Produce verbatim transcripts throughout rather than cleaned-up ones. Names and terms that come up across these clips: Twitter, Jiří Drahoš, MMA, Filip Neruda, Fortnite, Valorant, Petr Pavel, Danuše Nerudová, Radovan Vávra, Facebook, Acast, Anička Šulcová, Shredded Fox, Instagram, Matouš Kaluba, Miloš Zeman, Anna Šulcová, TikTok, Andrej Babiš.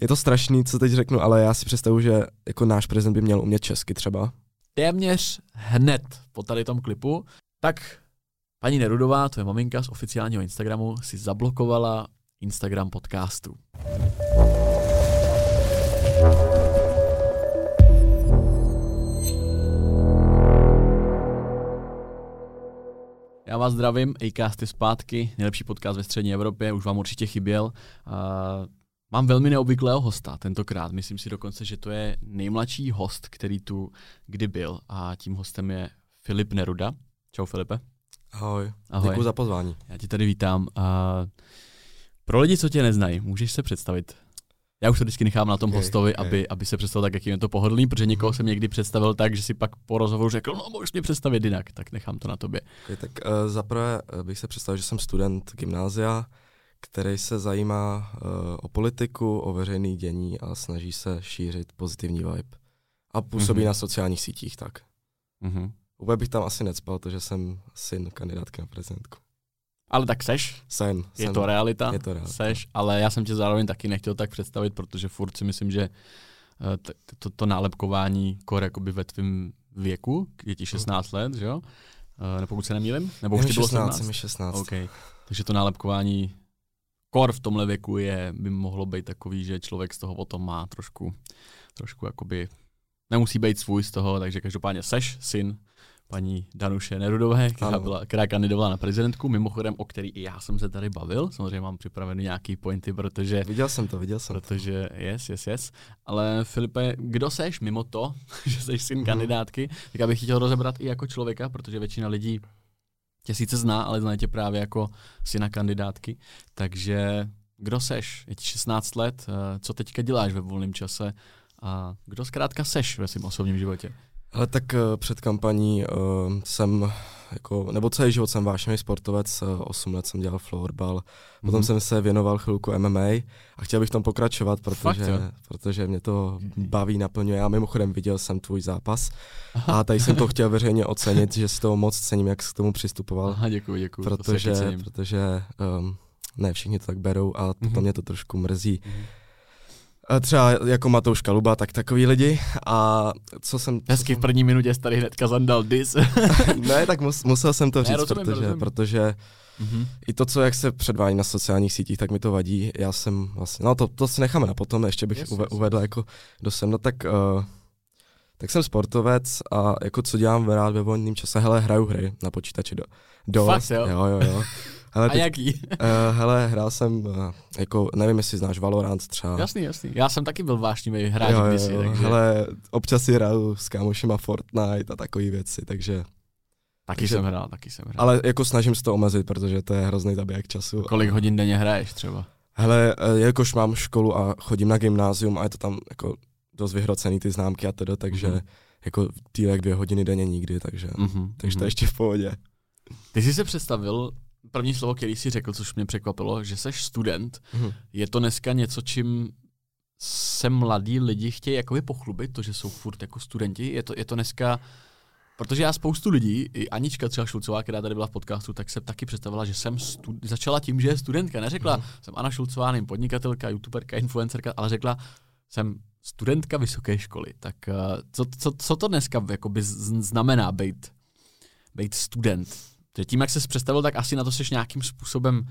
je to strašný, co teď řeknu, ale já si představuji, že jako náš prezident by měl umět česky třeba. Téměř hned po tady tom klipu, tak paní Nerudová, tvoje maminka z oficiálního Instagramu, si zablokovala Instagram podcastu. Já vás zdravím, Acast je zpátky, nejlepší podcast ve střední Evropě, už vám určitě chyběl. Uh, mám velmi neobvyklého hosta tentokrát, myslím si dokonce, že to je nejmladší host, který tu kdy byl, a tím hostem je Filip Neruda. Čau Filipe. Ahoj, Ahoj. Děkuji za pozvání. Já tě tady vítám. Uh, pro lidi, co tě neznají, můžeš se představit? Já už to vždycky nechám na tom okay, hostovi, okay. Aby, aby se představil tak, jakým je to pohodlný, protože někoho jsem někdy představil tak, že si pak po rozhovoru řekl, no můžeš mě představit jinak, tak nechám to na tobě. Okay, tak uh, zaprvé bych se představil, že jsem student gymnázia, který se zajímá uh, o politiku, o veřejný dění a snaží se šířit pozitivní vibe. A působí mm-hmm. na sociálních sítích tak. Mm-hmm. Úplně bych tam asi necpal, protože jsem syn kandidátky na prezidentku. Ale tak seš, sen, je, sen. To realita, je to realita, seš, ale já jsem tě zároveň taky nechtěl tak představit, protože furt si myslím, že t- to, to nálepkování kor jakoby ve tvém věku, je ti šestnáct let, že jo? E, pokud se nemýlím, nebo už ti bylo sedmnáct? Je mi šestnáct. Okay. Takže to nálepkování kor v tomhle věku je, by mohlo být takový, že člověk z toho potom má trošku, trošku jakoby, nemusí být svůj z toho, takže každopádně seš syn paní Danuše Nerudové, která, byla, která kandidovala na prezidentku, mimochodem, o který i já jsem se tady bavil. Samozřejmě mám připravený nějaký pointy, protože... Viděl jsem to, viděl jsem protože, to. Protože, yes, yes, yes. Ale Filipe, kdo seš mimo to, že seš syn kandidátky, tak já bych chtěl rozebrat i jako člověka, protože většina lidí tě sice zná, ale zná tě právě jako syna kandidátky. Takže kdo seš? Je ti šestnáct let, co teďka děláš ve volném čase a kdo zkrátka seš ve svém osobním životě? Ale tak uh, před kampaní uh, jsem, jako, nebo celý život jsem vášnivý sportovec, uh, osm let jsem dělal floorbal, potom mm-hmm. jsem se věnoval chvilku M M A a chtěl bych tam pokračovat, protože, Fakt, protože mě to baví, naplňuje. A mimochodem viděl jsem tvůj zápas Aha. a tady jsem to chtěl veřejně ocenit, že si toho moc cením, jak jsi k tomu přistupoval. Aha, děkuji, děkuji. Protože, to protože um, ne všichni to tak berou a mm-hmm. to mě to trošku mrzí. Mm-hmm. Třeba jako Matouš Kaluba, tak takový lidi a co jsem... Hezky v první minutě jsi tady hnedka zandal dis. Ne, tak mus, musel jsem to říct, ne, rozumím, protože, rozumím. protože mm-hmm. i to, co jak se předvádí na sociálních sítích, tak mi to vadí. Já jsem vlastně, no to, to si necháme na potom, ještě bych yes, uve, uvedl yes. jako do sem, no tak, uh, tak jsem sportovec a jako co dělám rád ve volném čase, hele, hraju hry na počítači do... do Fakt jo? Jo, jo, jo. Hele, a teď, jaký? uh, hele, hrál jsem, uh, jako, nevím, jestli znáš Valorant třeba. Jasný, jasný. Já jsem taky byl vášnivý hráč kdysi, takže... Hele, občas si hraju s kámošima Fortnite a takové věci, takže... Taky takže, jsem hrál, taky jsem hrál. Ale jako snažím se to omezit, protože to je hrozný zabiják času. Kolik hodin denně hraješ třeba? Hele, uh, jakož mám školu a chodím na gymnázium a je to tam jako dost vyhrocený ty známky a teda, takže mm-hmm. jako týlek dvě hodiny denně nikdy, takže, mm-hmm. takže to ještě v pohodě. Ty jsi se představil... První slovo, který jsi řekl, což mě překvapilo, že seš student, mm. je to dneska něco, čím se mladí lidi chtějí jakoby pochlubit, to, že jsou furt jako studenti, je to, je to dneska, protože já spoustu lidí, i Anička třeba Šulcová, která tady byla v podcastu, tak se taky představila, že jsem stud, začala tím, že je studentka, neřekla, mm. jsem Anna Šulcová, nevím, podnikatelka, youtuberka, influencerka, ale řekla, jsem studentka vysoké školy, tak co, co, co to dneska jakoby znamená být, být student? Tím, jak jsi představil, tak asi na to jsi nějakým způsobem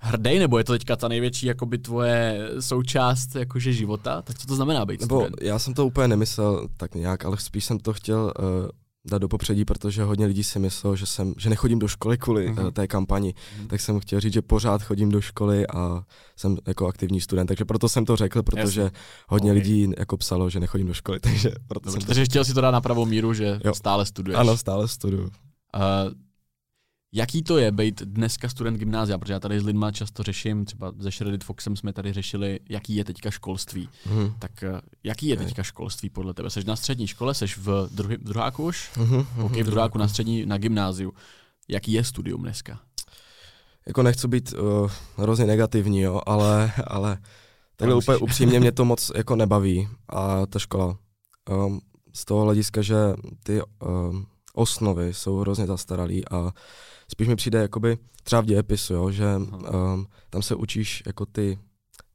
hrdej, nebo je to teďka ta největší jakoby tvoje součást jakože života? Tak co to znamená být student? Nebo já jsem to úplně nemyslel tak nějak, ale spíš jsem to chtěl uh, dát do popředí, protože hodně lidí si myslelo, že, jsem, že nechodím do školy kvůli uh-huh. uh, té kampani. Uh-huh. Tak jsem chtěl říct, že pořád chodím do školy a jsem jako aktivní student, takže proto jsem to řekl, protože Jasně. hodně okay. lidí jako psalo, že nechodím do školy, takže proto Dobře, jsem Takže to... chtěl si to dát na pravou míru, že jo. Stále studuješ. Ano, stále studuju. Uh, Jaký to je být dneska student gymnázia? Protože já tady s lidma často řeším, třeba ze Shredded Foxem jsme tady řešili, jaký je teďka školství. Mm. Tak jaký je teďka školství podle tebe? Seš na střední škole, seš v, druhy, v druháku už? Mm-hmm, OK, v druháku na střední, na gymnáziu. Jaký je studium dneska? Jako nechci být uh, hrozně negativní, jo, ale, ale takhle úplně upřímně mě to moc jako nebaví. A ta škola. Um, z toho hlediska, že ty um, osnovy jsou hrozně zastaralý a spíš mi přijde jakoby, třeba v dějepisu, jo, že um, tam se učíš jako ty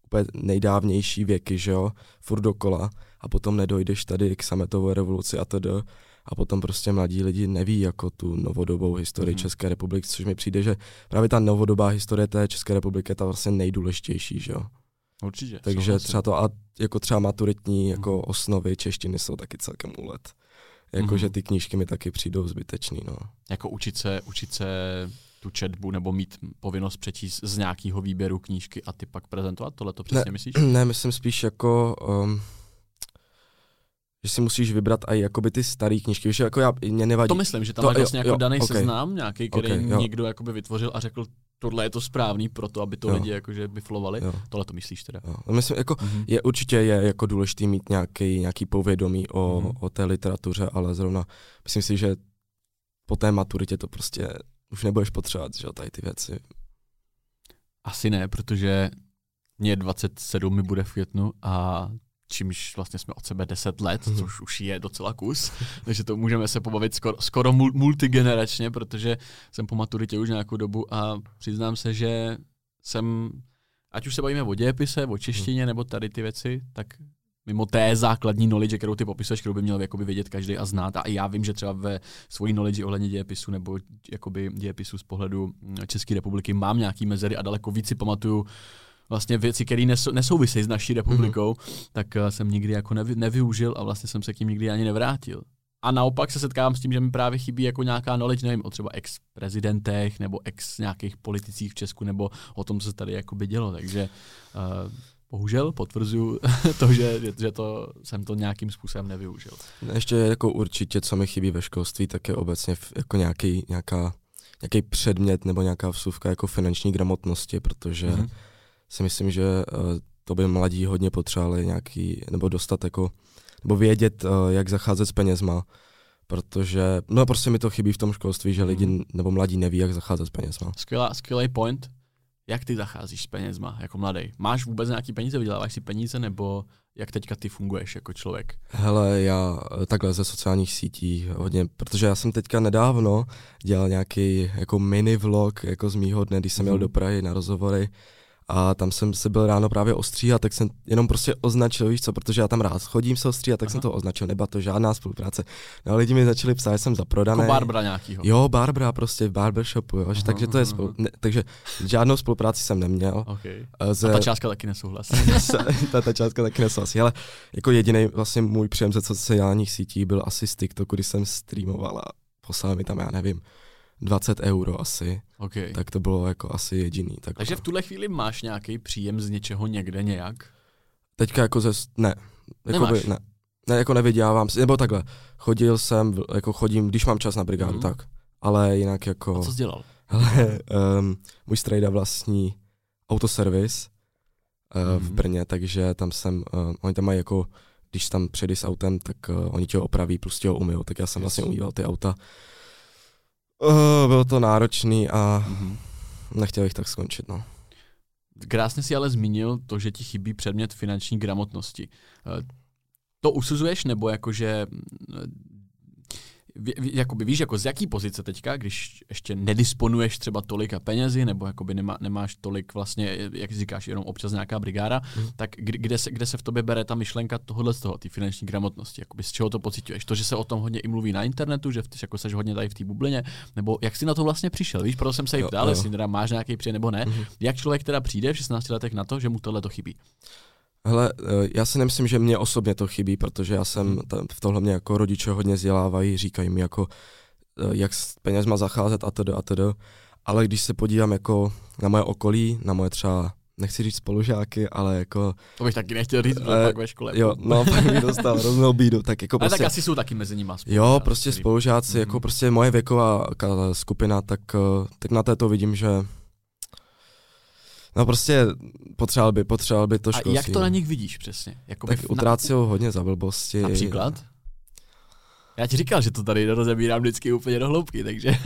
úplně nejdávnější věky, že jo, furt dokola a potom nedojdeš tady k sametové revoluci a tedy a potom prostě mladí lidi neví jako tu novodobou historii mm. České republiky, což mi přijde, že právě ta novodobá historie té České republiky je ta vlastně nejdůležitější, že jo. Určitě. Takže souhlasím. Třeba to a jako třeba maturitní jako osnovy češtiny jsou taky celkem úlet. Jakože mm. ty knížky mi taky přijdou zbytečný, no. Jako učit se, učit se tu četbu nebo mít povinnost přečíst z nějakého výběru knížky a ty pak prezentovat, tohle to přesně ne, myslíš? Ne, myslím spíš jako um, že si musíš vybrat i jakoby ty staré knížky, že jako já mě nevadí. To myslím, že tam to, je vlastně jako daný okay. seznam nějaký, který okay, někdo jakoby vytvořil a řekl, tohle je to správný pro to, aby to jo. lidi jakože biflovali. Tohle to myslíš teda? Jo. Myslím, jako mm-hmm. je určitě je jako důležitý mít nějaký nějaký povědomí o mm-hmm. o té literatuře, ale zrovna myslím si, že po té maturitě to prostě už nebudeš potřebovat, že tady ty věci. Asi ne, protože mě dvacet sedm mi bude v květnu a čímž vlastně jsme od sebe deset let, což už je docela kus, takže to můžeme se pobavit skoro, skoro multigeneračně, protože jsem po maturitě už nějakou dobu a přiznám se, že jsem, ať už se bavíme o dějepise, o češtině nebo tady ty věci, tak mimo té základní knowledge, kterou ty popisuješ, kterou by měl jakoby vědět každý a znát. A já vím, že třeba ve svojí knowledge ohledně dějepisu nebo jakoby dějepisu z pohledu České republiky mám nějaký mezery a daleko víc si pamatuju vlastně věci, které nesou, nesouvisejí s naší republikou, mm-hmm. tak jsem nikdy jako nevy, nevyužil a vlastně jsem se k tím nikdy ani nevrátil. A naopak se setkávám s tím, že mi právě chybí jako nějaká knowledge, nevím, o třeba ex-prezidentech nebo ex-nějakých politicích v Česku nebo o tom, co se tady jakoby dělo, takže uh, bohužel potvrzuju to, že, že to, jsem to nějakým způsobem nevyužil. Ještě jako určitě, co mi chybí ve školství, tak je obecně jako nějaký, nějaká, nějaký předmět nebo nějaká vsuvka jako finanční gramotnosti, protože mm-hmm. si myslím, že to by mladí hodně potřebovali nějaký, nebo dostat jako, nebo vědět, jak zacházet s penězma, protože, no prostě mi to chybí v tom školství, že lidi nebo mladí neví, jak zacházet s penězma. Skvělá, skvělý point. Jak ty zacházíš s penězma jako mladý? Máš vůbec nějaký peníze, vyděláváš si peníze, nebo jak teďka ty funguješ jako člověk? Hele, já takhle ze sociálních sítí hodně, protože já jsem teďka nedávno dělal nějaký jako mini vlog jako z mýho dne, když jsem jel hmm. do Prahy na rozhovory, a tam jsem se byl ráno právě ostříhat, tak jsem jenom prostě označil, víš co, protože já tam rád chodím se ostříhat, tak Aha. jsem to označil, neba to žádná spolupráce. No lidi mi začali psát, že jsem zaprodaný. Jako Barbara nějakýho. Jo, Barbara prostě v barbershopu, jo, aha, takže to je spolu, ne, takže žádnou spolupráci jsem neměl. Okay. Ze, a ta částka taky nesouhlasí. ta, ta částka taky nesouhlasí, ale jako jediný vlastně můj příjem ze sociálních sítí byl asi z TikToku, když jsem streamoval a poslal mi tam, já nevím, dvacet euro asi, okay. tak to bylo jako asi jediný. Takhle. Takže v tuhle chvíli máš nějaký příjem z něčeho někde nějak? Teďka jako ze... ne. Jakoby, ne. Ne, jako nevydělávám si, nebo takhle, chodil jsem, jako chodím, když mám čas na brigádu, mm-hmm. tak, ale jinak jako... A co jsi dělal? Hele, um, můj strejda vlastní autoservis uh, mm-hmm. v Brně, takže tam jsem, uh, oni tam mají jako, když tam přijde s autem, tak uh, oni tě ho opraví, plus tě ho umyjou, tak já jsem yes. vlastně umýval ty auta. Uh, bylo to náročný a mm-hmm. nechtěl bych tak skončit, no. Krásně si ale zmínil to, že ti chybí předmět finanční gramotnosti. To usuzuješ, nebo jakože, jakoby víš, jako z jaký pozice teďka, když ještě nedisponuješ třeba tolika penězi, nebo jakoby nemá, nemáš tolik vlastně, jak říkáš, jenom občas nějaká brigáda, mm-hmm. tak kde se, kde se v tobě bere ta myšlenka tohohle z toho, ty finanční gramotnosti, jakoby z čeho to pociťuješ? To, že se o tom hodně i mluví na internetu, že jsi jako seš hodně tady v té bublině, nebo jak jsi na to vlastně přišel, víš, proto jsem se i ptal, jestli teda máš nějaký příjem nebo ne, mm-hmm. jak člověk teda přijde v šestnácti letech na to, že mu tohle to chybí? Hele, já si nemyslím, že mě osobně to chybí, protože já jsem tam, v tohle mě jako rodiče hodně vzdělávají, říkají mi jako, jak s penězma zacházet a tedy a tedy. Ale když se podívám jako na moje okolí, na moje třeba, nechci říct spolužáky, ale jako... To bych taky nechtěl říct, ale pak ve škole. Jo, no pak bych dostal hroznou bídu. Tak jako ale prostě, tak asi jsou taky mezi nimi. Jo, prostě který... spolužáci, mm-hmm. jako prostě moje věková skupina, tak, tak na této vidím, že... No prostě potřeboval by, potřeboval by to školství. A jak to na nich vidíš přesně? Jakoby tak utrácil na... hodně za blbosti. Například? Já ti říkal, že to tady rozebírám vždycky úplně do hloubky, takže...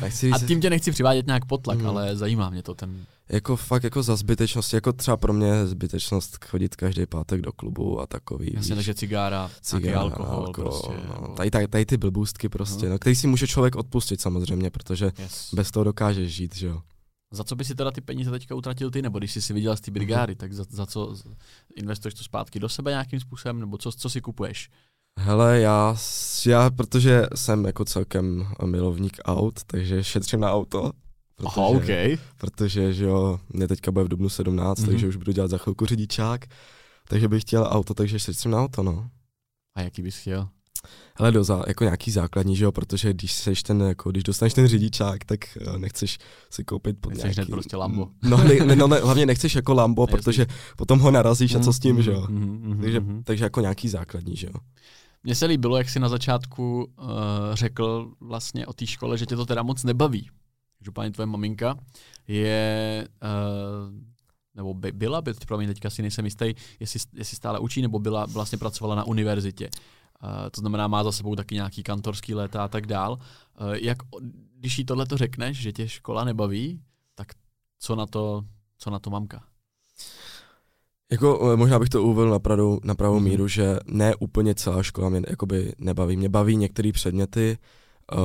Nechci... A tím tě nechci přivádět nějak pod tlak, hmm. ale zajímá mě to ten... Jako fakt jako za zbytečnost, jako třeba pro mě zbytečnost chodit každý pátek do klubu a takový. Jasně, takže cigára, cigára alkohol, alkohol prostě. No, tady, tady, tady ty blbůstky prostě, no. no který si může člověk odpustit samozřejmě, protože yes. bez toho dokážeš žít, že jo. Za co by si teda ty peníze teďka utratil ty, nebo když jsi si viděl z té brigády, tak za, za co investuješ to zpátky do sebe nějakým způsobem, nebo co, co si kupuješ? Hele, já, já protože jsem jako celkem milovník aut, takže šetřím na auto. Protože, Aha, okay. protože že jo, mě teďka bude v dubnu sedmnáct, mm-hmm. takže už budu dělat za chvilku řidičák, takže bych chtěl auto, takže šetřím na auto, no. A jaký bys chtěl? Hele, do zá, jako nějaký základní, že jo, protože když seš ten, jako, když dostaneš ten řidičák, tak nechceš si koupit pod nechceš nějaký... Nechceš prostě Lambo. No, ne, ne, no ne, hlavně nechceš jako Lambo, ne, protože jasný. Potom ho narazíš a co s tím, že jo. Mm-hmm, takže, mm-hmm. takže jako nějaký základní, že jo. Mně se líbilo, jak jsi na začátku uh, řekl vlastně o té škole, že tě to teda moc nebaví. Župáně tvoje maminka je... Uh, nebo by, byla, by, promiň, teďka si nejsem jistý, jestli, jestli stále učí, nebo byla, vlastně pracovala na univerzitě. Uh, to znamená, má za sebou taky nějaký kantorský léta a tak dál. Uh, jak, když jí tohleto řekneš, že tě škola nebaví, tak co na to, co na to mamka? Jako, možná bych to uvedl na pravou, na pravou mm-hmm. míru, že ne úplně celá škola mě jakoby nebaví. Mě baví některé předměty,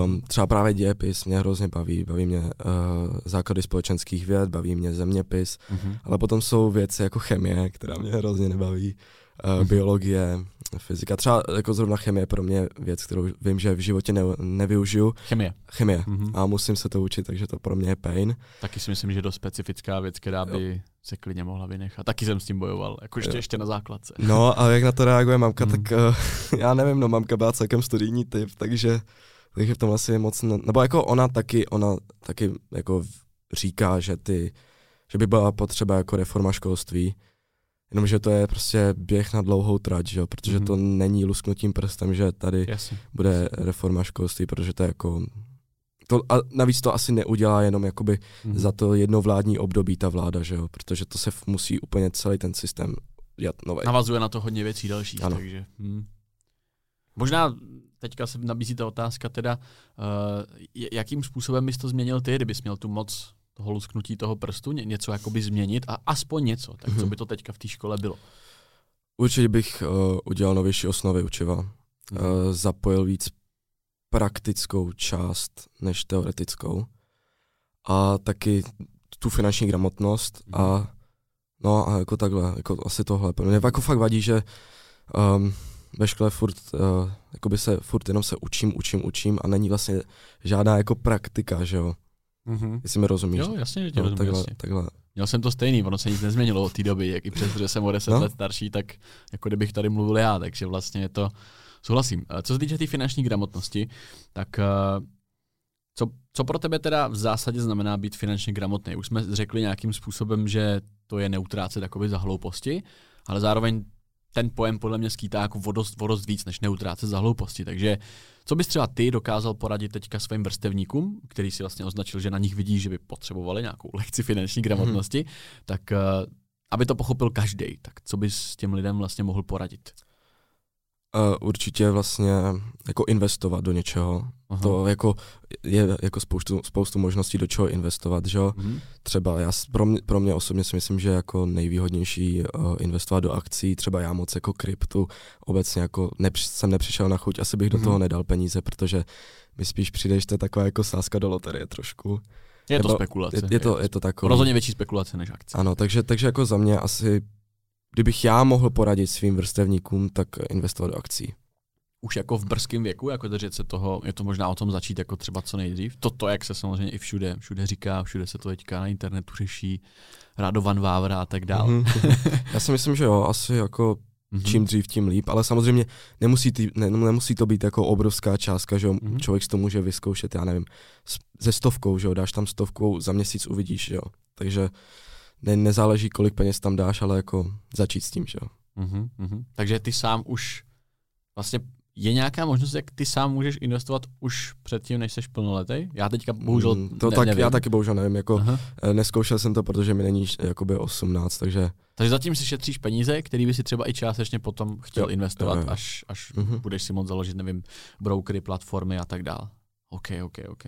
um, třeba právě dějepis mě hrozně baví, baví mě uh, základy společenských věd, baví mě zeměpis, mm-hmm. ale potom jsou věci jako chemie, která mě hrozně nebaví. Uh, biologie, fyzika, třeba jako zrovna chemie je pro mě věc, kterou vím, že v životě ne, nevyužiju. Chemie. Chemie. Mm-hmm. A musím se to učit, takže to pro mě je pain. Taky si myslím, že je to specifická věc, která by jo. se klidně mohla vynechat. Taky jsem s tím bojoval, jako ještě, ještě na základce. No a jak na to reaguje mamka, mm-hmm. tak uh, já nevím, no mamka byla celkem studijní typ, takže, takže v tom asi je moc, ne... nebo jako ona taky, ona taky jako říká, že, ty, že by byla potřeba jako reforma školství. Jenomže to je prostě běh na dlouhou trať, že? Protože mm-hmm. to není lusknutím prstem, že tady jasně, bude jasně. reforma školství, protože to je jako... To, a navíc to asi neudělá jenom jakoby mm-hmm. za to jedno vládní období ta vláda, že jo? Protože to se musí úplně celý ten systém dělat nový. Navazuje na to hodně věcí dalších, ano. takže... Hmm. Možná teďka se nabízí ta otázka teda, uh, jakým způsobem bys to změnil ty, kdybys měl tu moc... toho lusknutí toho prstu, něco jakoby změnit a aspoň něco, tak co by to teďka v té škole bylo? Určitě bych uh, udělal novější osnovy učiva. Hmm. Uh, zapojil víc praktickou část než teoretickou a taky tu finanční gramotnost hmm. a no a jako takhle, jako asi tohle. Mě jako fakt vadí, že um, ve škole furt, uh, jakoby se, furt jenom se učím, učím, učím a není vlastně žádná jako praktika, že jo. Mm-hmm. Jestli mi rozumíš. Jo, jasně, že tě no, rozumím, takhle, jasně. Takhle. Měl jsem to stejný, ono se nic nezměnilo od té doby, jak i přes, že jsem o deset no. let starší, tak jako kdybych tady mluvil já, takže vlastně je to, souhlasím. Co se týče té tý finanční gramotnosti, tak co, co pro tebe teda v zásadě znamená být finančně gramotný? Už jsme řekli nějakým způsobem, že to je neutrácet jakoby za hlouposti, ale zároveň ten pojem podle mě skýtá jako o dost, o dost víc, než neutrácet za hlouposti. Takže co bys třeba ty dokázal poradit teďka svým vrstevníkům, který si vlastně označil, že na nich vidí, že by potřebovali nějakou lekci finanční gramotnosti, hmm. tak aby to pochopil každý, tak co bys těm lidem vlastně mohl poradit? Uh, určitě vlastně jako investovat do něčeho. Aha. To jako je jako spoustu, spoustu možností, do čeho investovat, že jo? Hmm. Třeba já pro mě, pro mě osobně si myslím, že jako nejvýhodnější uh, investovat do akcí, třeba já moc jako kryptu obecně jako nepři, jsem nepřišel na chuť, asi bych do hmm. toho nedal peníze, protože mi spíš přijdeš, to je taková jako sázka do loterie trošku. Je Nebo, to spekulace. Je, je, je to, je to takový. Rozhodně větší spekulace než akce. Ano, takže, takže jako za mě asi kdybych já mohl poradit svým vrstevníkům, tak investovat do akcí. Už jako v brzkém věku, jako držet se toho, je to možná o tom začít jako třeba co nejdřív. Toto, jak se samozřejmě i všude, všude říká, všude se to teďka na internetu řeší, Radovan Vávra a tak dál. Mm-hmm. Já si myslím, že jo, asi jako mm-hmm. čím dřív, tím líp, ale samozřejmě nemusí, tý, ne, nemusí to být jako obrovská částka, že jo, mm-hmm. člověk si to může vyzkoušet, já nevím, ze stovkou, že jo, dáš tam stovkou, za měsíc uvidíš, že jo, takže ne, nezáleží, kolik peněz tam dáš, ale jako začít s tím, že jo. Mm-hmm, mm-hmm. Takže ty sám už vlastně je nějaká možnost, jak ty sám můžeš investovat už předtím, než seš plnoletej? Já teďka bohužel mm, to ne, tak, nevím. Já taky bohužel nevím, jako Aha. neskoušel jsem to, protože mi není jakoby osmnáct, takže... Takže zatím si šetříš peníze, který by si třeba i částečně potom chtěl investovat, jo, jo. až, až mm-hmm. budeš si moct založit, nevím, brokery, platformy a tak dál. OK, OK, OK.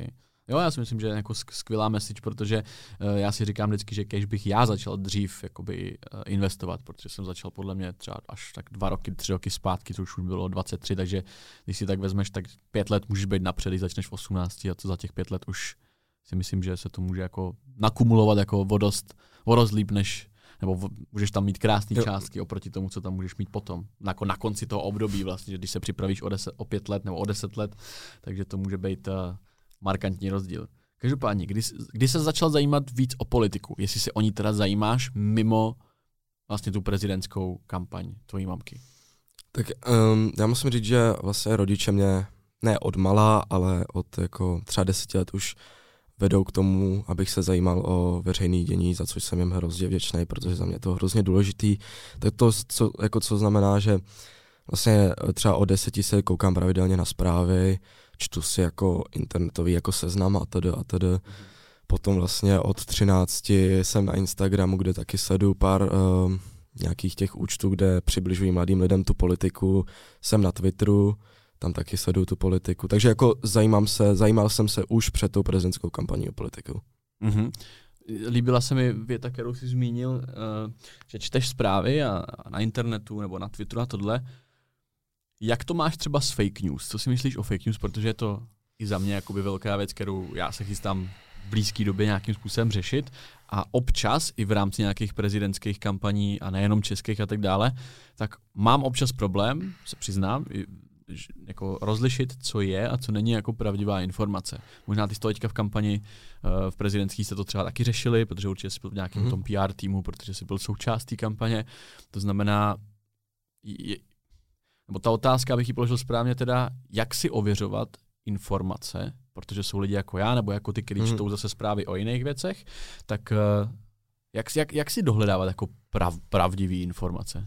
Jo, já si myslím, že je jako skvělá message, protože uh, já si říkám vždycky, že když bych já začal dřív jakoby, uh, investovat, protože jsem začal podle mě třeba až tak dva roky, tři roky zpátky, to už bylo dvacet tři, takže když si tak vezmeš, tak pět let můžeš být napřed, když začneš v osmnácti a co za těch pět let už si myslím, že se to může jako nakumulovat jako o dost, o dost líp, než nebo můžeš tam mít krásné částky oproti tomu, co tam můžeš mít potom. Jako na konci toho období vlastně, že když se připravíš o, deset, o pět let nebo o deset let, takže to může být uh, markantní rozdíl. Každopádně, kdy, kdy se začal zajímat víc o politiku? Jestli se o ní teda zajímáš mimo vlastně tu prezidentskou kampaň tvojí mamky? Tak um, já musím říct, že vlastně rodiče mě ne od malá, ale od jako třeba deseti let už vedou k tomu, abych se zajímal o veřejný dění, za což jsem jim hrozně vděčný, protože za mě je to hrozně důležitý. Tak to, co, jako co znamená, že vlastně třeba od deseti se koukám pravidelně na zprávy, čtu si jako internetový jako seznam a tedy a tedy. Potom vlastně od třinácti jsem na Instagramu, kde taky sleduju pár uh, nějakých těch účtů, kde přibližují mladým lidem tu politiku. Jsem na Twitteru, tam taky sleduju tu politiku. Takže jako zajímám se, zajímal jsem se už před tou prezidentskou kampaní o politiku. Mm-hmm. Líbila se mi věta, kterou jsi zmínil, uh, že čteš zprávy a, a na internetu nebo na Twitteru a tohle. Jak to máš třeba s fake news? Co si myslíš o fake news? Protože je to i za mě jakoby velká věc, kterou já se chystám v blízké době nějakým způsobem řešit a občas i v rámci nějakých prezidentských kampaní a nejenom českých a tak dále, tak mám občas problém, se přiznám, jako rozlišit, co je a co není jako pravdivá informace. Možná ty jsi to teďka v kampani v prezidentský jste to třeba taky řešili, protože určitě jsi byl v nějakém mm-hmm. tom P R týmu, protože jsi byl součástí kampaně. To znamená, je, nebo ta otázka, abych ji položil správně teda, jak si ověřovat informace, protože jsou lidi jako já, nebo jako ty, kteří mm. čtou zase zprávy o jiných věcech, tak jak, jak, jak si dohledávat jako prav, pravdivý informace?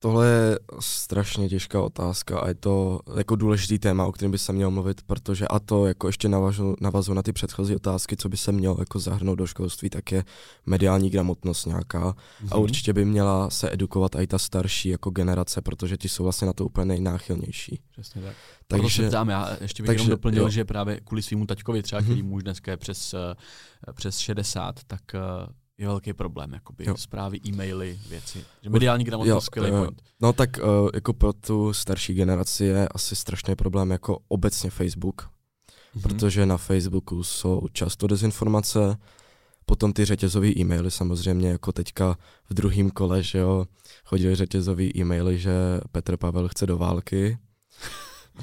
Tohle je strašně těžká otázka a je to jako důležitý téma, o kterém by se měl mluvit, protože a to jako ještě navazu, navazu na ty předchozí otázky, co by se mělo jako zahrnout do školství, tak je mediální gramotnost nějaká mm-hmm. a určitě by měla se edukovat i ta starší jako generace, protože ti jsou vlastně na to úplně nejnáchylnější. Přesně tak. Takže, proto se ptám, já ještě bych takže, jenom doplnil, jo. že právě kvůli svýmu taťkovi třeba, který mm-hmm. muž dneska je přes, přes šedesát, tak je velký problém, jakoby, jo. zprávy, e-maily, věci. Že mediální gramotnost, skvělý point. No tak uh, jako pro tu starší generaci je asi strašný problém jako obecně Facebook, mm-hmm. protože na Facebooku jsou často dezinformace, potom ty řetězové e-maily samozřejmě, jako teďka v druhém kole, že jo, chodili řetězové e-maily, že Petr Pavel chce do války.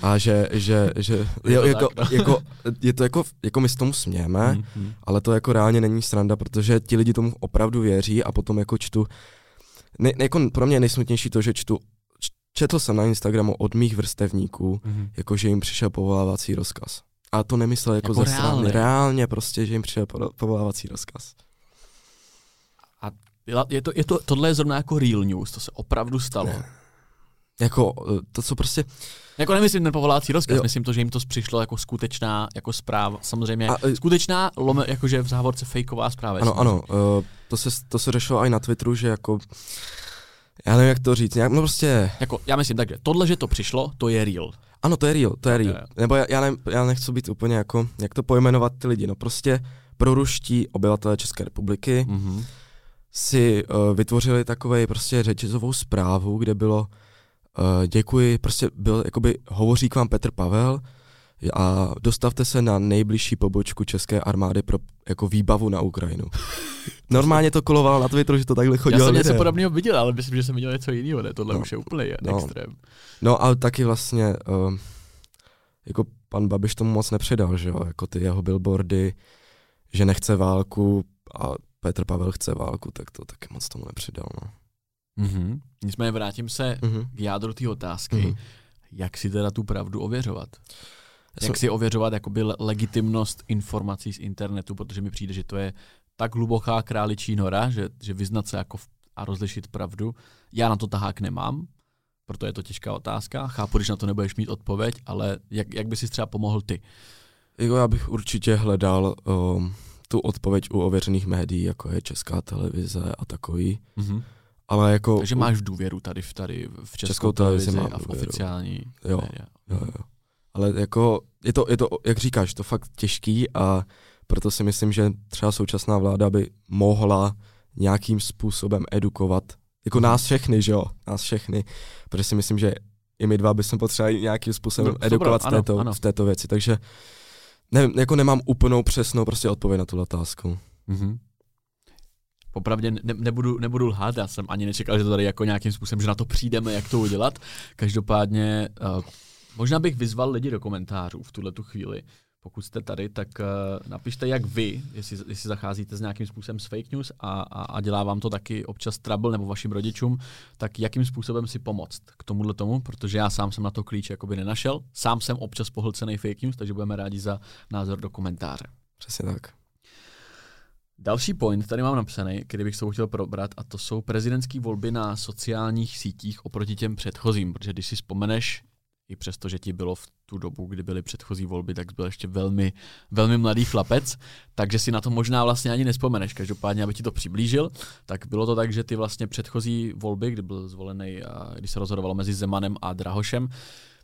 A že, že, že je, to jako, tak, no. jako, je to jako, jako my s tomu smějeme, mm-hmm. ale to jako reálně není sranda, protože ti lidi tomu opravdu věří a potom jako čtu, ne, jako pro mě je nejsmutnější to, že čtu, četl jsem na Instagramu od mých vrstevníků, mm-hmm. jako že jim přišel povolávací rozkaz. A to nemyslel jako, jako ze strany, reálně prostě, že jim přišel povolávací rozkaz. A je to, je to, tohle je zrovna jako real news, to se opravdu stalo. Ne. Jako to, co prostě... Jako nemyslím ten povolávací rozkaz, jo. myslím to, že jim to přišlo jako skutečná jako zpráva, samozřejmě a, skutečná, lome, jakože v závorce fejková zpráva. Ano, ano, uh, to, se, to se řešilo i na Twitteru, že jako, já nevím, jak to říct, nějak, no prostě... Jako, já myslím tak, že tohle, že to přišlo, to je real. Ano, to je real, to je real, okay. nebo já, já, ne, já nechci být úplně jako, jak to pojmenovat ty lidi, no prostě proruští obyvatelé České republiky mm-hmm. si uh, vytvořili takovej prostě řečizovou zprávu, kde bylo Uh, děkuji, prostě byl, jakoby hovoří k vám Petr Pavel a dostavte se na nejbližší pobočku České armády pro jako výbavu na Ukrajinu. Normálně to kolovalo na Twitteru, že to takhle chodilo. Já jsem něco podobného viděl, ale myslím, že jsem viděl něco jiného, ne? Tohle no, už je úplně no, extrém. No a taky vlastně, uh, jako pan Babiš tomu moc nepřidal, že jo, jako ty jeho billboardy, že nechce válku a Petr Pavel chce válku, tak to taky moc tomu nepřidal, no. Mm-hmm. Nicméně vrátím se mm-hmm. k jádru té otázky, mm-hmm. jak si teda tu pravdu ověřovat? Jak si ověřovat jakoby legitimnost informací z internetu, protože mi přijde, že to je tak hluboká králičí nora, že, že vyznat se jako v, a rozlišit pravdu. Já na to tahák nemám, proto je to těžká otázka. Chápu, když na to nebudeš mít odpověď, ale jak, jak by si třeba pomohl ty? Jako já bych určitě hledal um, tu odpověď u ověřených médií, jako je Česká televize a takový. Mm-hmm. Ale jako, takže máš důvěru tady v, tady v Českou, Českou televizi, televizi a v oficiální jo, jo, jo. Ale jako je to, je to, jak říkáš, to fakt těžký a proto si myslím, že třeba současná vláda by mohla nějakým způsobem edukovat, jako nás všechny, že jo, nás všechny, protože si myslím, že i my dva bychom potřebovali nějakým způsobem no, edukovat ano, v, této, v této věci, takže nevím, jako nemám úplnou přesnou prostě odpověď na tu otázku. Mm-hmm. Popravdě ne, nebudu, nebudu lhát, já jsem ani nečekal, že to tady jako nějakým způsobem, že na to přijdeme, jak to udělat. Každopádně uh, možná bych vyzval lidi do komentářů v tuhletu chvíli. Pokud jste tady, tak uh, napište, jak vy, jestli, jestli zacházíte s nějakým způsobem s fake news a, a, a dělá vám to taky občas trouble nebo vašim rodičům, tak jakým způsobem si pomoct k tomuhle tomu, protože já sám jsem na to klíč jakoby nenašel. Sám jsem občas pohlcený fake news, takže budeme rádi za názor do komentáře. Přesně tak. Další point tady mám napsaný, který bych se chtěl probrat, a to jsou prezidentské volby na sociálních sítích oproti těm předchozím, protože když si vzpomeneš, i přesto, že ti bylo v tu dobu, kdy byly předchozí volby, tak byl ještě velmi, velmi mladý chlapec, takže si na to možná vlastně ani nespomeneš. Každopádně, aby ti to přiblížil, tak bylo to tak, že ty vlastně předchozí volby, kdy byl zvolený, když se rozhodovalo mezi Zemanem a Drahošem,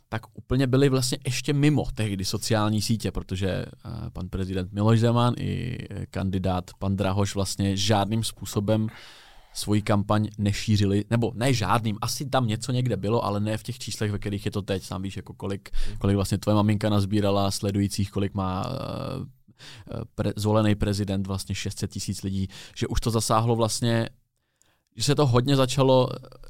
tak úplně byly vlastně ještě mimo tehdy sociální sítě, protože pan prezident Miloš Zeman i kandidát pan Drahoš vlastně žádným způsobem svoji kampaň nešířili, nebo ne žádným, asi tam něco někde bylo, ale ne v těch číslech, ve kterých je to teď. Sám víš, jako kolik, kolik vlastně tvoje maminka nazbírala sledujících, kolik má uh, pre, zvolený prezident, vlastně šest set tisíc lidí, že už to zasáhlo vlastně, že se to hodně začalo,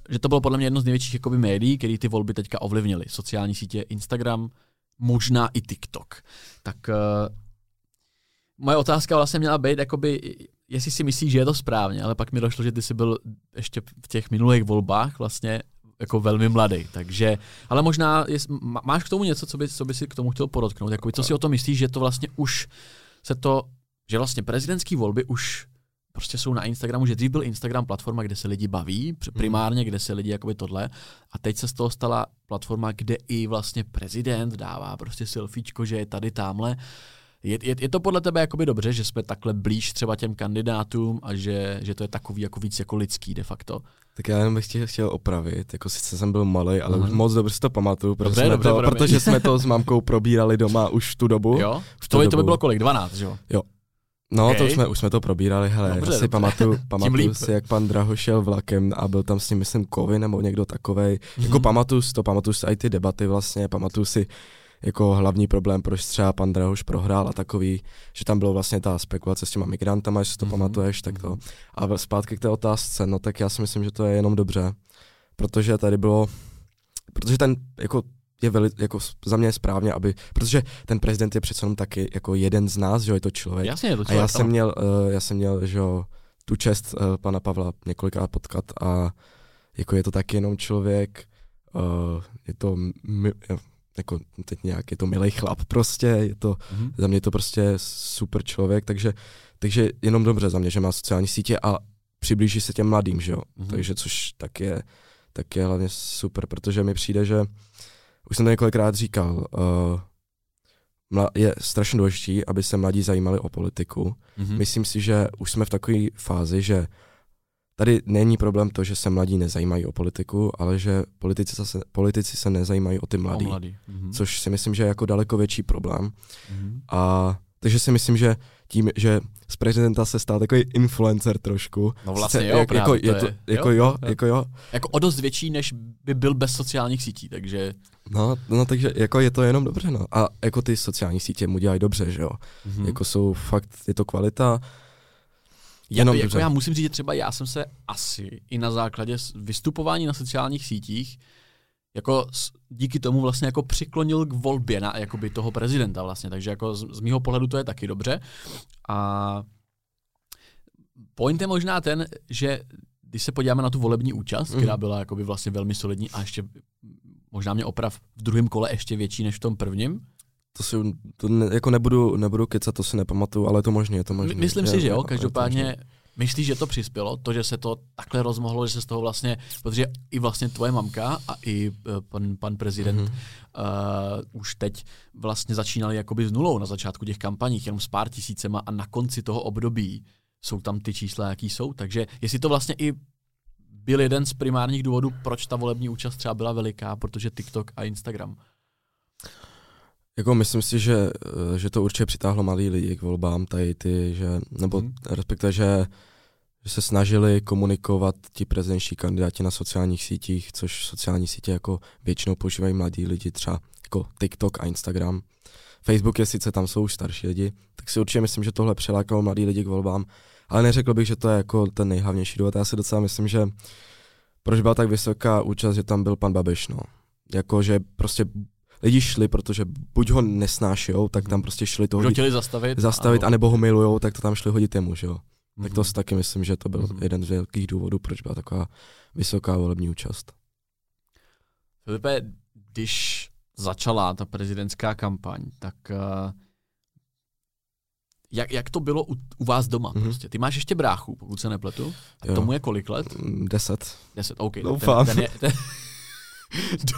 že to bylo podle mě jedno z největších jakoby médií, který ty volby teďka ovlivnily. Sociální sítě, Instagram, možná i TikTok. Tak uh, moje otázka vlastně měla být, jakoby, jestli si myslíš, že je to správně, ale pak mi došlo, že ty jsi byl ještě v těch minulých volbách vlastně jako velmi mladý, takže, ale možná jest, máš k tomu něco, co by, co by si k tomu chtěl podotknout, jakoby, co si o tom myslíš, že to vlastně už se to, že vlastně prezidentské volby už prostě jsou na Instagramu, že dřív byl Instagram platforma, kde se lidi baví, primárně, kde se lidi jakoby tohle, a teď se z toho stala platforma, kde i vlastně prezident dává prostě selfiečko, že je tady, támhle. Je, je, je to podle tebe jakoby dobře, že jsme takhle blíž třeba těm kandidátům a že, že to je takový jako víc jako lidský de facto? Tak já jenom bych tě chtěl opravit, jako sice jsem byl malej, ale mm. moc dobře si to pamatuju, protože, dobře, jsme, dobře, to, protože jsme to s mámkou probírali doma už v tu dobu. Jo? V tu to, dobu. To by bylo kolik? dvanáct, že jo? Jo. No, okay. to už jsme, už jsme to probírali, hele, dobře, já si dobře. pamatuju, pamatuju si, jak pan Drahoš šel vlakem a byl tam s ním, myslím, Kovy nebo někdo takovej. Mm. Jako pamatuju si to, pamatuju si i ty debaty vlastně, pamatuju si jako hlavní problém, proč třeba pan Drahoš prohrál a takový, že tam bylo vlastně ta spekulace s těma migrantama, jestli si to mm-hmm. pamatuješ, tak to. A zpátky k té otázce, no tak já si myslím, že to je jenom dobře, protože tady bylo, protože ten jako je veli, jako za mě je správně, aby, protože ten prezident je přece jenom taky jako jeden z nás, že jo, je to člověk. Jasně, je to člověk. A já jsem měl, uh, já jsem měl, že jo, tu čest uh, pana Pavla několikrát potkat a jako je to taky jenom člověk, uh, je to mi, jako teď nějak, je to milej chlap prostě, je to, mm-hmm. za mě je to prostě super člověk, takže, takže jenom dobře za mě, že má sociální sítě a přiblíží se těm mladým, že jo, mm-hmm. takže což tak je, tak je hlavně super, protože mi přijde, že, už jsem to několikrát říkal, uh, mla, je strašně důležitý, aby se mladí zajímali o politiku, mm-hmm. myslím si, že už jsme v takové fázi, že tady není problém to, že se mladí nezajímají o politiku, ale že politici se, politici se nezajímají o ty mladí, o mladí. Mhm. což si myslím, že je jako daleko větší problém. Mhm. A takže si myslím, že tím, že z prezidenta se stál takový influencer trošku. No vlastně se, jo, jak, právě jako, to je. To, jako jo, jo, jako jo. Jako o dost větší, než by byl bez sociálních sítí, takže... No, no takže jako je to jenom dobře, no. A jako ty sociální sítě mu dělají dobře, že jo. Mhm. Jako jsou fakt, je to kvalita. Já, to, jako já musím říct, že třeba já jsem se asi i na základě vystupování na sociálních sítích jako díky tomu vlastně jako přiklonil k volbě na jakoby toho prezidenta vlastně, takže jako z, z mýho pohledu to je taky dobře. A point je možná ten, že když se podíváme na tu volební účast, mm. která byla jakoby vlastně velmi solidní a ještě možná mě oprav v druhém kole ještě větší než v tom prvním. To si to ne, jako nebudu, nebudu kecat, to si nepamatuju, ale je to možný, je to možný. Myslím je, si, že jo, každopádně myslíš, že to přispělo, to, že se to takhle rozmohlo, že se z toho vlastně, protože i vlastně tvoje mamka a i uh, pan, pan prezident mm-hmm. uh, už teď vlastně začínali jakoby z nulou na začátku těch kampaních, jenom s pár tisícema a na konci toho období jsou tam ty čísla, jaký jsou, takže jestli to vlastně i byl jeden z primárních důvodů, proč ta volební účast třeba byla veliká, protože TikTok a Instagram. Jako myslím si, že, že to určitě přitáhlo malý lidi k volbám, tady ty, že, nebo hmm. respektive, že, že se snažili komunikovat ti prezidentští kandidáti na sociálních sítích, což sociální sítě jako většinou používají mladí lidi, třeba teďko TikTok a Instagram. Facebook je sice, tam jsou už starší lidi, tak si určitě myslím, že tohle přelákalo mladý lidi k volbám, ale neřekl bych, že to je jako ten nejhlavnější důvod. Já si docela myslím, že proč byla tak vysoká účast, že tam byl pan Babiš, no. Jako, že prostě lidi šli, protože buď ho nesnášijou, tak tam prostě šli toho hodit, zastavit, zastavit a anebo ho milujou, tak to tam šli hodit jemu, že jo. Mm-hmm. Tak to si taky myslím, že to byl mm-hmm. jeden z velkých důvodů, proč byla taková vysoká volební účast. Filipe, když začala ta prezidentská kampaň, tak uh, jak, jak to bylo u, u vás doma mm-hmm. prostě? Ty máš ještě bráchu, pokud se nepletu. A jo. Tomu je kolik let? Deset. Deset, OK. Doufám. Ten, ten je, ten...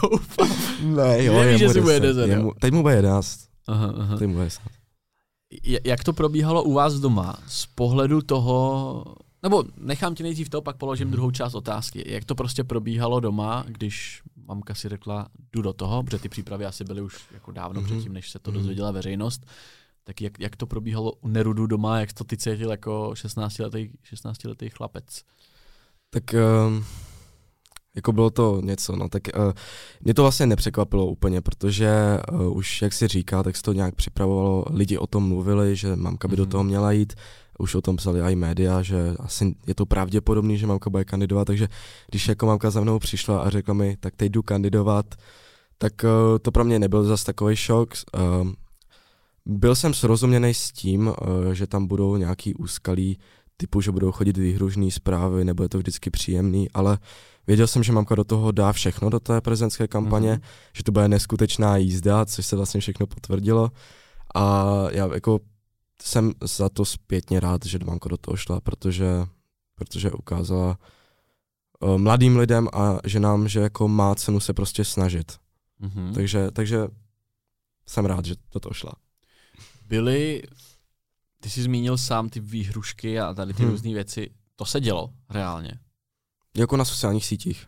Doufám. Ne, jo, Nevíš, že si bude deset. Jemu, teď mu bude jedenáct. Aha, aha. Teď mu bude jedenáct. Jak to probíhalo u vás doma z pohledu toho, nebo nechám ti nejdřív to, pak položím druhou část otázky. Jak to prostě probíhalo doma, když mamka si řekla, jdu do toho, protože ty přípravy asi byly už jako dávno mm-hmm. předtím, než se to dozvěděla veřejnost. Tak jak, jak to probíhalo u Nerudu doma, jak to ty cítil jako šestnáctiletý chlapec? Tak um, jako bylo to něco, no tak uh, mě to vlastně nepřekvapilo úplně, protože uh, už jak si říká, tak se to nějak připravovalo, lidi o tom mluvili, že mamka by mm-hmm. do toho měla jít. Už o tom psali i média, že asi je to pravděpodobný, že mamka bude kandidovat, takže když jako mamka za mnou přišla a řekla mi, tak teď jdu kandidovat, tak uh, to pro mě nebyl zase takový šok. Uh, byl jsem srozuměný s tím, uh, že tam budou nějaký úskalí, typu, že budou chodit výhružný zprávy, nebo je to vždycky příjemný, ale věděl jsem, že mamka do toho dá všechno, do té prezidentské kampaně, mm-hmm. že to bude neskutečná jízda, což se vlastně všechno potvrdilo. A já jako jsem za to zpětně rád, že mamka do toho šla, protože, protože ukázala uh, mladým lidem a ženám, že jako má cenu se prostě snažit. Mm-hmm. Takže, takže jsem rád, že do toho šla. Byly, ty jsi zmínil sám ty výhrušky a tady ty hmm. různé věci, to se dělo reálně? Jako na sociálních sítích.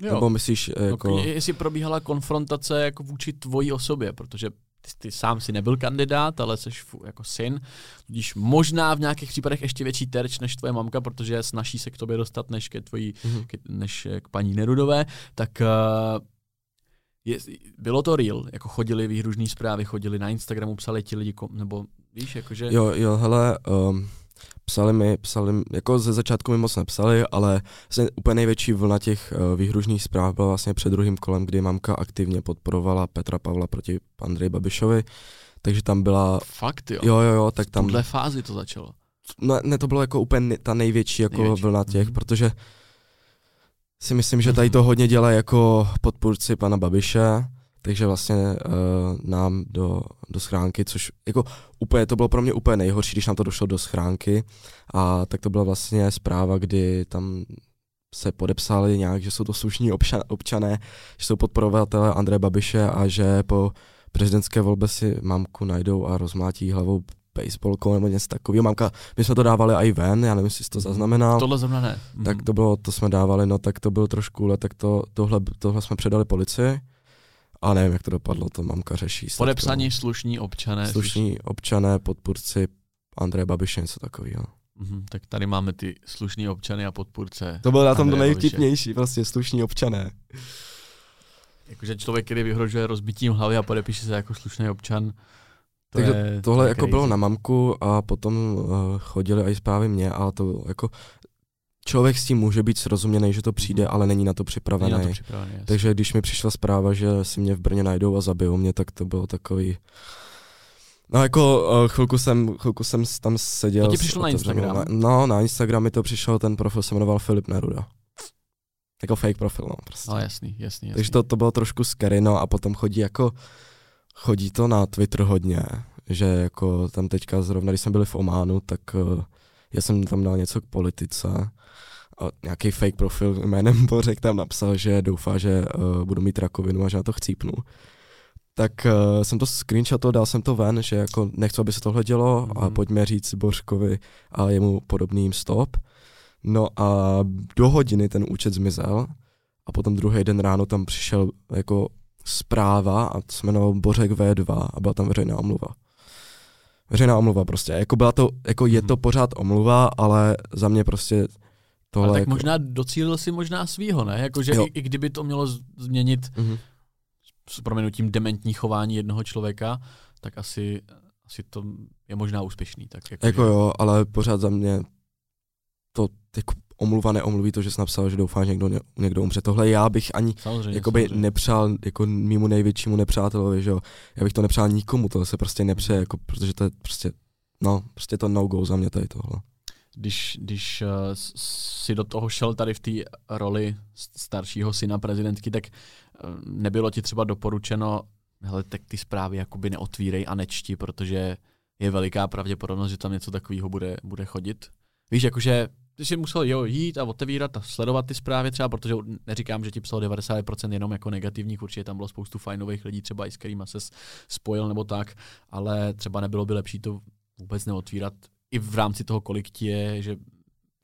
Jo. Nebo myslíš jako... Jestli probíhala konfrontace jako vůči tvojí osobě, protože Ty, ty sám si nebyl kandidát, ale jsi jako syn, tudíž možná v nějakých případech ještě větší terč než tvoje mamka, protože je snaží se k tobě dostat než ke tvojí, mm-hmm. ke, než k paní Nerudové, tak uh, je, bylo to real, jako chodili výhružný zprávy, chodili na Instagramu, psali ti lidi, kom, nebo víš, jakože... Jo, jo, hele, um, psali mi, psali, jako ze začátku mi moc nepsali, ale vlastně úplně největší vlna těch uh, výhružných zpráv byla vlastně před druhým kolem, kdy mamka aktivně podporovala Petra Pavla proti Andreji Babišovi, takže tam byla... Fakt jo? Jo, jo, jo, tak tam... V tuhle fázi to začalo? No, ne, to bylo jako úplně ta největší, jako největší. Vlna těch, mm-hmm. protože si myslím, že tady to hodně dělá jako podpůrci pana Babiše, takže vlastně uh, nám do, do schránky, což jako úplně, to bylo pro mě úplně nejhorší, když nám to došlo do schránky, a tak to byla vlastně zpráva, kdy tam se podepsali nějak, že jsou to slušní občan, občané, že jsou podporovatelé Andreje Babiše a že po prezidentské volbě si mamku najdou a rozmlátí hlavou baseballkou nebo něco takového. Mamka, my jsme to dávali i ven, já nevím, jestli jsi to zaznamenal. Tohle zrovna ne. Tak to bylo, to jsme dávali, no tak to bylo trošku, ale tak to, tohle, tohle jsme předali policii. A nevím, jak to dopadlo, to mamka řeší. Podepsaní slušní občané. Slušní občané, podpůrci Andreje Babiše, něco takového. Mm-hmm, tak tady máme ty slušní občany a podpůrce. To bylo na tom to nejvtipnější, vlastně slušní občané. Jakože člověk, který vyhrožuje rozbitím hlavy a podepíše se jako slušný občan. To Takže je, tohle to jako bylo na mamku a potom uh, chodili i zprávy mě a to jako... Člověk s tím může být srozuměný, že to přijde, ale není na to připravený. Na to připravený Takže když mi přišla zpráva, že si mě v Brně najdou a zabijou mě, tak to bylo takový... No jako chvilku jsem, chvilku jsem tam seděl... To ti přišlo na Instagram? Na, no, na Instagram mi to přišlo, ten profil se jmenoval Filip Neruda. Jako fake profil, no prostě. No jasný, jasný, jasný. Takže to, to bylo trošku scary, no a potom chodí jako... Chodí to na Twitter hodně, že jako tam teďka zrovna, když jsme byli v Ománu, tak... Já jsem tam dal něco k politice a nějaký fake profil jménem Bořek tam napsal, že doufá, že uh, budu mít rakovinu a že na to chcípnu. Tak uh, jsem to screenshotl, dal jsem to ven, že jako nechci, aby se tohle dělo mm. a pojďme říct Bořkovi a jemu podobným stop. No a do hodiny ten účet zmizel a potom druhý den ráno tam přišel jako zpráva a to se jmenovalo Bořek vé dva a byla tam veřejná omluva. Veřejná omluva prostě, jako byla to, jako je to pořád omluva, ale za mě prostě tohle... Ale tak jako... možná docílil si možná svýho, ne? Jakože i, i kdyby to mělo změnit mm-hmm. s proměnutím dementní chování jednoho člověka, tak asi, asi to je možná úspěšný. Tak jako, jako že... jo, ale pořád za mě to jako omluva neomluví to, že jsi napsal, že doufáš, že někdo, někdo umře. Tohle já bych ani samozřejmě, jakoby samozřejmě. nepřál jako mému největšímu nepřátelovi, že jo. Já bych to nepřál nikomu, to se prostě nepřeje, jako, protože to je prostě, no, prostě to no-go za mě tady tohle. Když, když uh, si do toho šel tady v té roli staršího syna prezidentky, tak uh, nebylo ti třeba doporučeno, hele, tak ty zprávy jakoby neotvírej a nečti, protože je veliká pravděpodobnost, že tam něco takového bude, bude chodit. Víš, jakože ty jsi musel jo, jít a otevírat a sledovat ty zprávy třeba, protože neříkám, že ti psal devadesát procent jenom jako negativních, určitě tam bylo spoustu fajnových lidí, třeba i s kterýma ses spojil nebo tak, ale třeba nebylo by lepší to vůbec neotvírat i v rámci toho, kolik ti je, že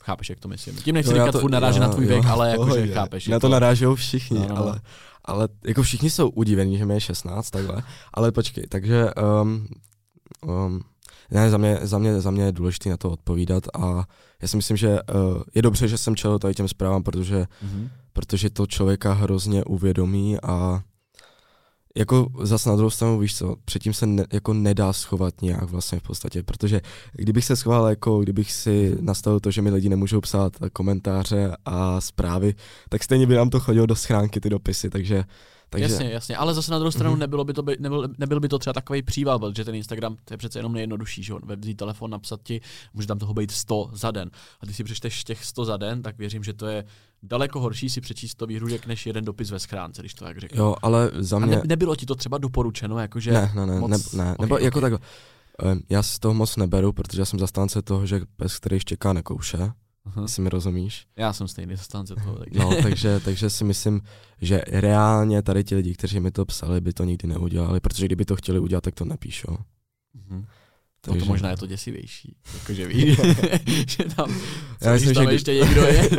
chápeš, jak to myslím. Tím nechci no, říkat, furt naráže na tvůj věk, ale jakože chápeš. Na to, to narážou všichni, no, no, no. Ale, ale jako všichni jsou udivení, že mi je šestnáct, takhle, ale počkej, takže um, um, ne, za mě, za mě, za mě je důležité na to odpovídat a já si myslím, že uh, je dobře, že jsem čelil tady těm zprávám, protože, mm-hmm. protože to člověka hrozně uvědomí a jako zase na druhou stranu, víš co, předtím se ne, jako nedá schovat nějak vlastně v podstatě, protože kdybych se schoval, jako kdybych si nastavil to, že mi lidi nemůžou psát komentáře a zprávy, tak stejně by nám to chodilo do schránky, ty dopisy, takže... takže... Jasně, jasně, ale zase na druhou stranu mm-hmm. nebylo by to, by, nebyl, nebyl by to třeba takovej příval, protože ten Instagram to je přece jenom nejjednodušší, že vzít telefon, napsat ti, může tam toho být sto za den. A ty si přečteš těch sto za den, tak věřím, že to je daleko horší si přečíst to výhrůžek než jeden dopis ve schránce, když to tak řeknu. Jo, ale za mě... A ne, nebylo ti to třeba doporučeno, jakože... Ne, ne, ne, moc... ne, ne okay, nebo okay. Jako takhle. Já si toho moc neberu, protože já jsem zastánce toho, že pes, který štěká, nekouše. Aha. Si mi rozumíš? Já jsem stejný zastánce toho. Takže. No, takže, takže si myslím, že reálně tady ti lidi, kteří mi to psali, by to nikdy neudělali, protože kdyby to chtěli udělat, tak to napíšou. Mhm. Takže... No to možná je to děsivější, jakože víš, že tam, já myslím, tam že ještě kdy... někdo je.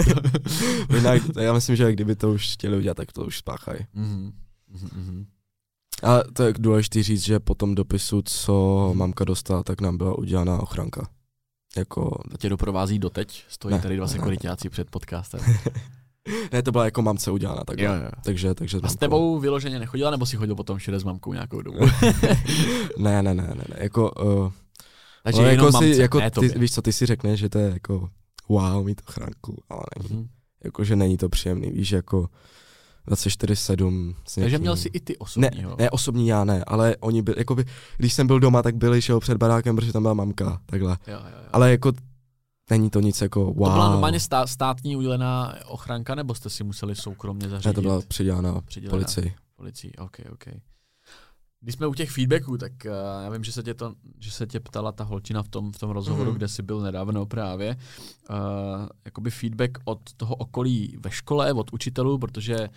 Jinak, já myslím, že kdyby to už chtěli udělat, tak to už spáchají. Mhm. Mhm. A to je důležité říct, že po tom dopisu, co mamka dostala, tak nám byla udělána ochranka. Jako... To tě doprovází doteď? Stojí ne, tady dva sekuritáci před podcastem. Ne, to byla jako mamce udělána takhle. Jo, jo. Takže, takže s a s tebou vyloženě nechodila, nebo si chodil potom všude s mamkou nějakou dobu? ne, ne, ne, ne, ne, jako... Uh, takže jenom jako, mamce, si, jako ne ty, víš co, ty si řekneš, že to je jako wow, mít ochranku, ale není. Hmm. Jakože není to příjemný, víš, jako dvacet čtyři sedm. Takže měl jsi i ty osobního. Ne, ne, osobní já ne, ale oni byli, jako by, když jsem byl doma, tak byli šel před barákem, protože tam byla mamka, takhle. Jo, jo, jo. Ale jako není to nic jako wow. To byla normálně stá, státní udělená ochranka, nebo jste si museli soukromně zařídit? Ne, to byla přidělaná, přidělaná policii. Policii, ok, ok. Když jsme u těch feedbacků, tak uh, já vím, že se tě, to, že se tě ptala ta holčina v tom, v tom rozhovoru, mm. kde jsi byl nedávno právě. Uh, jakoby feedback od toho okolí ve škole, od učitelů, protože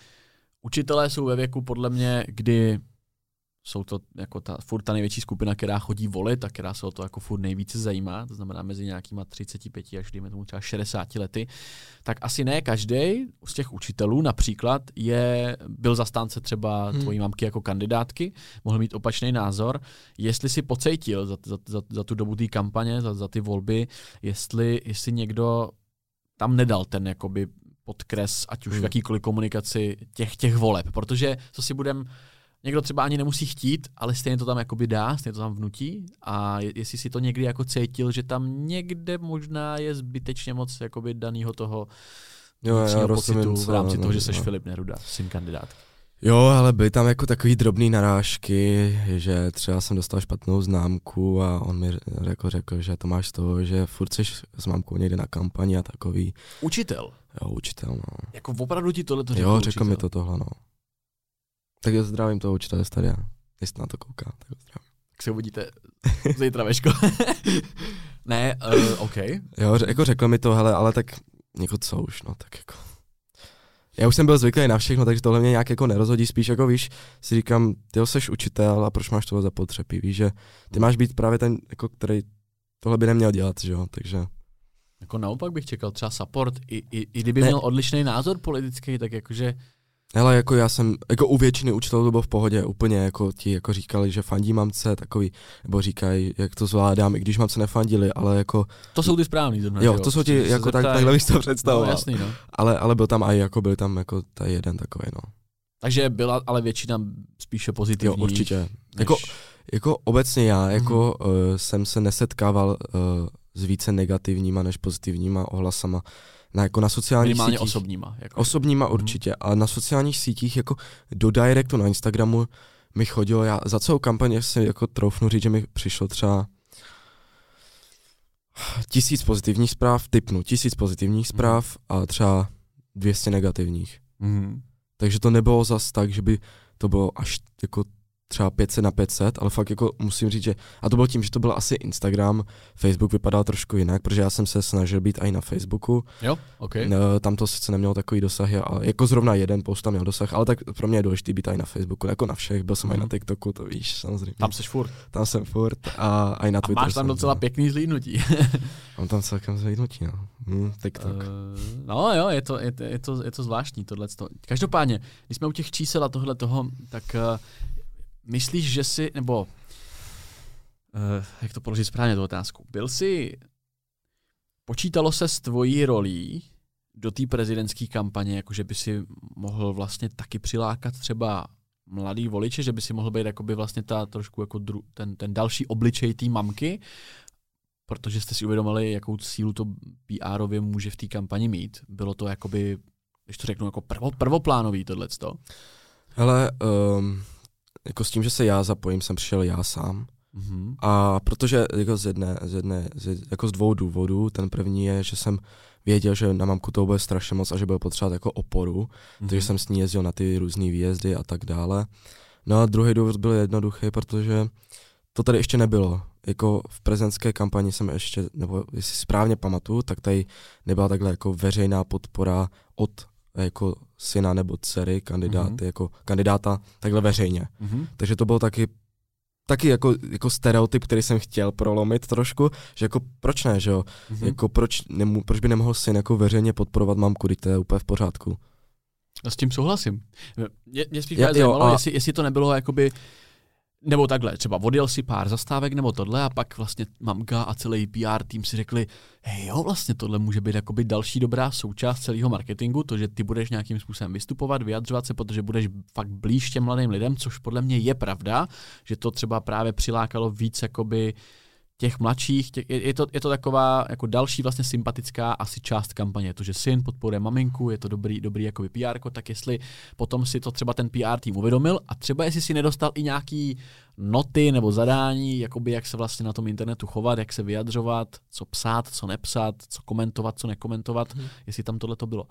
učitelé jsou ve věku podle mě, kdy jsou to jako ta, furt ta největší skupina, která chodí volit a která se o to jako furt nejvíce zajímá, to znamená mezi nějakýma třicet pět až dejme tomu třeba šedesát lety, tak asi ne každej z těch učitelů například je, byl zastánce třeba hmm. tvojí mamky jako kandidátky, mohl mít opačný názor, jestli si pocítil za, za, za, za tu dobu té kampaně, za, za ty volby, jestli, jestli někdo tam nedal ten jakoby podkres, ať už hmm. v jakýkoliv komunikaci těch, těch voleb, protože co si budem někdo třeba ani nemusí chtít, ale stejně to tam jakoby dá, stejně to tam vnutí a jestli si to někdy jako cítil, že tam někde možná je zbytečně moc jakoby danýho toho vnitřního pocitu v rámci toho, že seš Filip Neruda, syn kandidát. Jo, ale byly tam jako takový drobný narážky, že třeba jsem dostal špatnou známku a on mi jako řekl, že to máš z toho, že furt seš s mámkou někde na kampani a takový. Učitel? Jo, učitel, no. Jako opravdu ti tohle to řekl učitel? Jo, řekl mi to tohle, no. Tak já zdravím toho učitele stadia, jestli na to kouká, tak ho zdravím. Tak se uvidíte zítra ve škole. Ne, uh, OK. Jo, jako řekl mi to, hele, ale tak jako co už, no, tak jako. Já už jsem byl zvyklý na všechno, takže tohle mě nějak jako nerozhodí, spíš jako víš, si říkám, tyjo, seš učitel a proč máš tohle zapotřebí, víš, že ty máš být právě ten, jako, který tohle by neměl dělat, že jo, takže. Jako naopak bych čekal třeba support, i, i, i kdyby ne. Měl odlišný názor politický, tak jakože. Hele, jako já jsem, jako u většiny učitelů to bylo v pohodě, úplně jako ti jako říkali, že fandí mamce, takový, nebo říkají, jak to zvládám, i když mamce nefandili, ale jako... To jsou ty správný zrovna, jo, jo, to jsou ti, se jako se tak, takhle bych to představoval. No, jasný, no. Ale, ale byl tam aj, jako byl tam jako ta jeden takový, no. Takže byla ale většina spíše pozitivní. Jo, určitě. Než... Jako, jako obecně já jako, mm. uh, jsem se nesetkával uh, s více negativníma než pozitivníma ohlasama. Na, jako na sociálních minimálně sítích. Osobníma. Jako. Osobníma určitě. Mm. A na sociálních sítích, jako do directu na Instagramu mi chodilo, já za celou kampaně si jako troufnu říct, že mi přišlo třeba tisíc pozitivních zpráv, typnu tisíc pozitivních zpráv a třeba dvě stě negativních. Mm. Takže to nebylo zas tak, že by to bylo až jako třeba pět set na pět set, ale fakt jako musím říct, že a to bylo tím, že to byl asi Instagram, Facebook vypadal trošku jinak, protože já jsem se snažil být i na Facebooku. Jo, okay. Tam to sice nemělo takový dosah, ale jako zrovna jeden post tam měl dosah, ale tak pro mě je důležitý být i na Facebooku, jako na všech, byl jsem i mm. na TikToku, to víš, samozřejmě. Tam seš furt. Tam jsem furt a i na Twitteru. A máš tam docela pěkný zhlídnutí. Mám tam celkem zhlídnutí, no. Hm, TikTok. Uh, no jo, je to, je, je to, je to zvláštní tohleto. Každopádně, když jsme u těch čísel a tohle toho, tak uh, myslíš, že jsi, nebo uh, jak to položit správně tu otázku, byl jsi, počítalo se s tvojí rolí do té prezidentské kampaně, jakože by si mohl vlastně taky přilákat třeba mladý voliče, že by si mohl být jakoby vlastně ta trošku jako dru, ten, ten další obličej té mamky, protože jste si uvědomili, jakou sílu to pé erově může v té kampani mít. Bylo to jakoby, když to řeknu, jako prvo, prvoplánový tohleto? Hele, um... jako s tím, že se já zapojím, jsem přišel já sám. Mm-hmm. A protože jako z jedné, z jedné, z, jako z dvou důvodů, ten první je, že jsem věděl, že na mamku to bude strašně moc a že bude potřebovat jako oporu, mm-hmm. takže jsem s ní jezdil na ty různý výjezdy a tak dále. No a druhý důvod byl jednoduchý, protože to tady ještě nebylo. Jako v prezidentské kampani jsem ještě, nebo jestli správně pamatuju, tak tady nebyla takhle jako veřejná podpora od jako syna nebo dcery kandidáty, mm-hmm. jako kandidáta takhle veřejně. Mm-hmm. Takže to byl taky, taky jako, jako stereotyp, který jsem chtěl prolomit trošku, že jako proč ne, že jo? Mm-hmm. Jako proč, nemu, proč by nemohl syn jako veřejně podporovat mamku, když to je úplně v pořádku. A s tím souhlasím. Mě, mě spíš zajímalo, a... jestli, jestli to nebylo jakoby, nebo takhle, třeba odjel si pár zastávek nebo tohle a pak vlastně mamka a celý pé er tým si řekli, hej jo, vlastně tohle může být jakoby další dobrá součást celého marketingu, to, že ty budeš nějakým způsobem vystupovat, vyjadřovat se, protože budeš fakt blíž těm mladým lidem, což podle mě je pravda, že to třeba právě přilákalo víc jakoby těch mladších, těch, je, je, to, je to taková jako další vlastně sympatická asi část kampaně, to, že syn podporuje maminku, je to dobrý, dobrý jakoby pé erko, tak jestli potom si to třeba ten pé er tým uvědomil a třeba jestli si nedostal i nějaký noty nebo zadání, jakoby jak se vlastně na tom internetu chovat, jak se vyjadřovat, co psát, co nepsat, co komentovat, co nekomentovat, hmm. jestli tam tohle to bylo.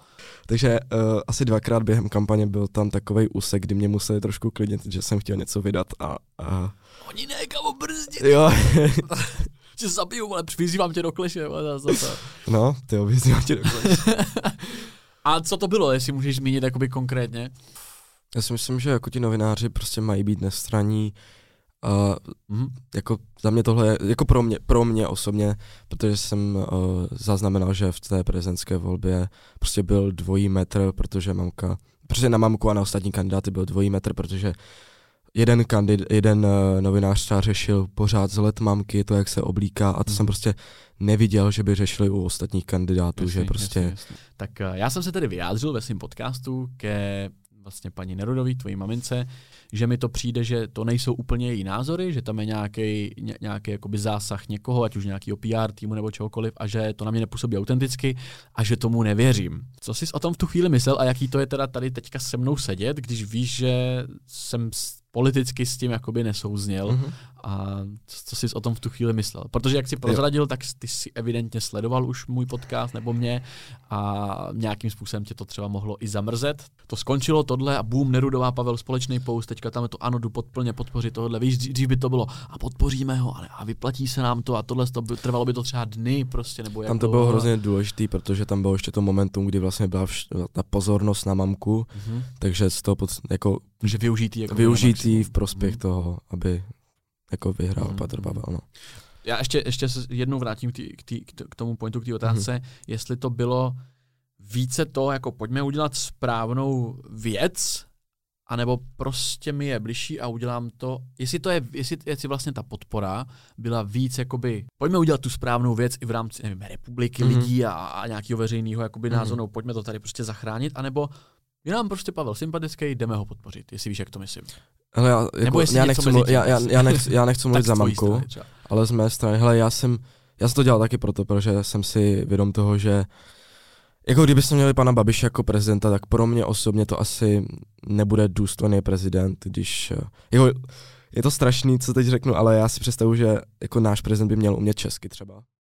Takže uh, asi dvakrát během kampaně byl tam takovej úsek, kdy mě museli trošku klidnit, že jsem chtěl něco vydat a... a... Oni ne, kamo, brzdě! Jo. Že zabiju, ale vyzývám tě do kleše. No, ty jo, vyzývám tě do kleše. A co to bylo, jestli můžeš zmínit jakoby konkrétně? Já si myslím, že jako ti novináři prostě mají být nestranní. Uh, mm-hmm. Jako za mě tohle je, jako pro mě, pro mě osobně, protože jsem uh, zaznamenal, že v té prezidentské volbě prostě byl dvojí metr, protože mamka, protože na mamku a na ostatní kandidáty byl dvojí metr, protože jeden kandid, jeden uh, novinář třeba řešil pořád vzhled mamky, to, jak se oblíká, a to mm-hmm. jsem prostě neviděl, že by řešili u ostatních kandidátů, jasný, že prostě... Jasný, jasný. Tak uh, já jsem se tedy vyjádřil ve svém podcastu ke... vlastně paní Nerudový, tvojí mamince, že mi to přijde, že to nejsou úplně její názory, že tam je nějaký, ně, nějaký jakoby zásah někoho, ať už nějakýho pé er týmu nebo čehokoliv, a že to na mě nepůsobí autenticky a že tomu nevěřím. Co jsi o tom v tu chvíli myslel a jaký to je teda tady teďka se mnou sedět, když víš, že jsem politicky s tím jakoby nesouzněl, mm-hmm. a co jsi o tom v tu chvíli myslel? Protože jak jsi prozradil, tak ty jsi evidentně sledoval už můj podcast nebo mě a nějakým způsobem tě to třeba mohlo i zamrzet. To skončilo tohle a boom, Nerudová, Pavel, společný post, teďka tam je to ano, jdu podplně podpořit tohle, víš, dřív by to bylo a podpoříme ho ale a vyplatí se nám to a tohle, to by, trvalo by to třeba dny prostě. Nebo tam to bylo hrozně důležitý, protože tam bylo ještě to momentum, kdy vlastně byla vš- ta pozornost na mamku, mm-hmm. takže z toho pod, jako, že využitý, jako využitý v prospěch mm-hmm. toho, aby jako vyhrál mm-hmm. Petr Pavel. No. Já ještě, ještě se jednou vrátím k, tý, k, tý, k tomu pointu, k té otázce, mm-hmm. jestli to bylo více to, jako pojďme udělat správnou věc, anebo prostě mi je bližší a udělám to, jestli to je, jestli, jestli vlastně ta podpora byla víc, jakoby, pojďme udělat tu správnou věc i v rámci, nevím, republiky, mm-hmm. lidí a, a nějakého veřejného, jakoby, mm-hmm. názoru, pojďme to tady prostě zachránit, anebo Je nám prostě Pavel sympatický, jdeme ho podpořit, jestli víš, jak to myslím. Hele, já, jako, já, nechci mluv, já, já, já, nechci, já nechci mluvit za mamku, ale z mé strany, hele, já jsem, já jsem to dělal taky proto, protože jsem si vědom toho, že jako kdybychom měli pana Babiše jako prezidenta, tak pro mě osobně to asi nebude důstojný prezident, když, jako, je to strašný, co teď řeknu, ale já si představu, že jako náš prezident by měl umět česky třeba.